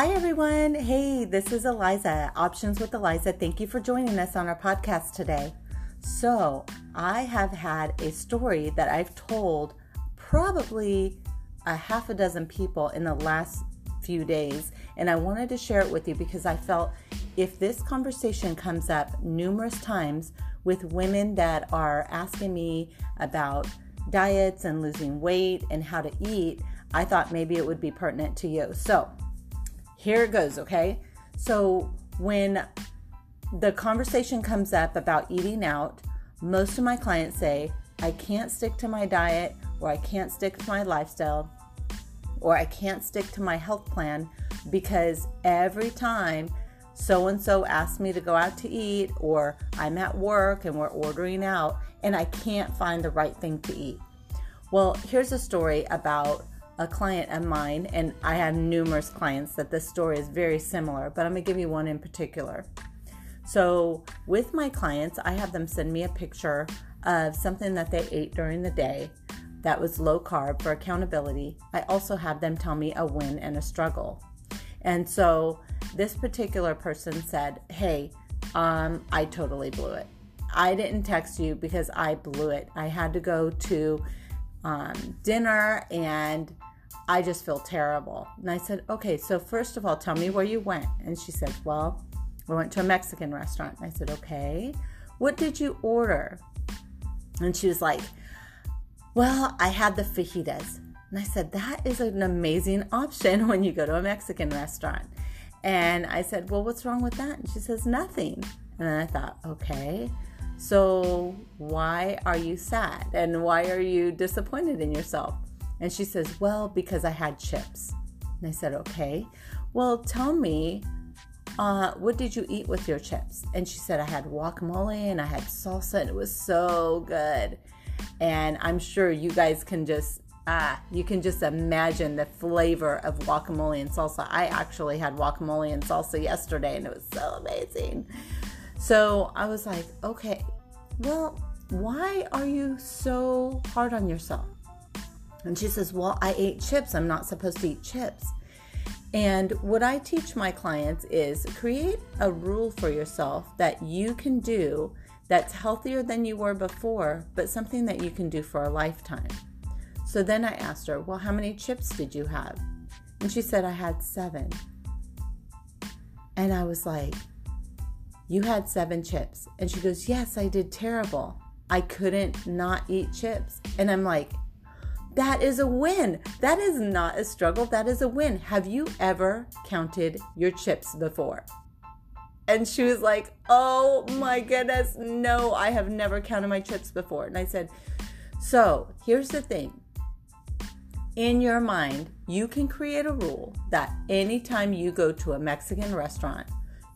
Hi everyone. Hey, this is Eliza, Options with Eliza. Thank you for joining us on our podcast today. So I have had a story that I've told probably a half a dozen people in the last few days, and I wanted to share it with you because I felt if this conversation comes up numerous times with women that are asking me about diets and losing weight and how to eat, I thought maybe it would be pertinent to you. So here it goes, okay? So when the conversation comes up about eating out, most of my clients say, I can't stick to my diet, or I can't stick to my lifestyle, or I can't stick to my health plan because every time so-and-so asks me to go out to eat, or I'm at work and we're ordering out and I can't find the right thing to eat. Well, here's a story about a client of mine, and I have numerous clients that this story is very similar, but I'm gonna give you one in particular. So with my clients, I have them send me a picture of something that they ate during the day that was low carb for accountability. I also have them tell me a win and a struggle. And so this particular person said, hey, I totally blew it. I didn't text you because I blew it. I had to go to dinner and I just feel terrible. And I said, okay, so first of all, tell me where you went. And she said, well, we went to a Mexican restaurant. And I said, okay, what did you order? And she was like, well, I had the fajitas. And I said, that is an amazing option when you go to a Mexican restaurant. And I said, well, what's wrong with that? And she says, nothing. And then I thought, okay, so why are you sad? And why are you disappointed in yourself? And she says, well, because I had chips. And I said, okay, well, tell me, what did you eat with your chips? And she said, I had guacamole and I had salsa and it was so good. And I'm sure you guys can just, you can just imagine the flavor of guacamole and salsa. I actually had guacamole and salsa yesterday and it was so amazing. So I was like, okay, well, why are you so hard on yourself? And she says, well, I ate chips. I'm not supposed to eat chips. And what I teach my clients is create a rule for yourself that you can do that's healthier than you were before, but something that you can do for a lifetime. So then I asked her, well, how many chips did you have? And she said, I had 7. And I was like, you had 7 chips. And she goes, yes, I did terrible. I couldn't not eat chips. And I'm like, that is a win. That is not a struggle. That is a win. Have you ever counted your chips before? And she was like, oh my goodness, no, I have never counted my chips before. And I said, so here's the thing. In your mind, you can create a rule that anytime you go to a Mexican restaurant,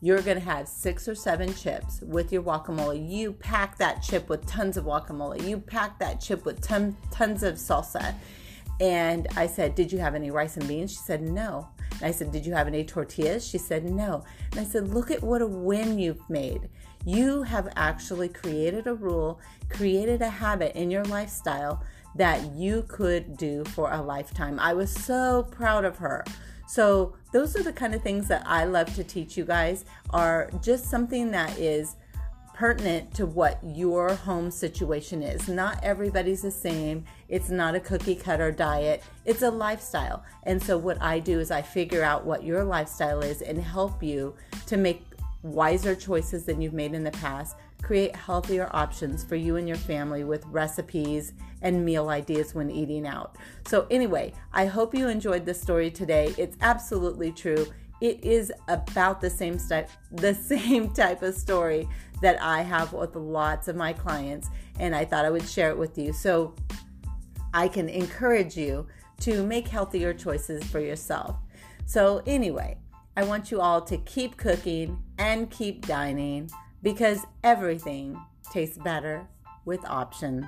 you're going to have 6 or 7 chips with your guacamole. You pack that chip with tons of guacamole. You pack that chip with tons of salsa. And I said, did you have any rice and beans? She said, no. And I said, did you have any tortillas? She said, no. And I said, look at what a win you've made. You have actually created a rule, created a habit in your lifestyle that you could do for a lifetime. I was so proud of her. So those are the kind of things that I love to teach you guys, are just something that is pertinent to what your home situation is. Not everybody's the same. It's not a cookie cutter diet. It's a lifestyle. And so what I do is I figure out what your lifestyle is and help you to make wiser choices than you've made in the past, create healthier options for you and your family with recipes and meal ideas when eating out. So anyway, I hope you enjoyed this story today. It's absolutely true. It is about the same type of story that I have with lots of my clients, and I thought I would share it with you so I can encourage you to make healthier choices for yourself. So anyway, I want you all to keep cooking and keep dining because everything tastes better with options.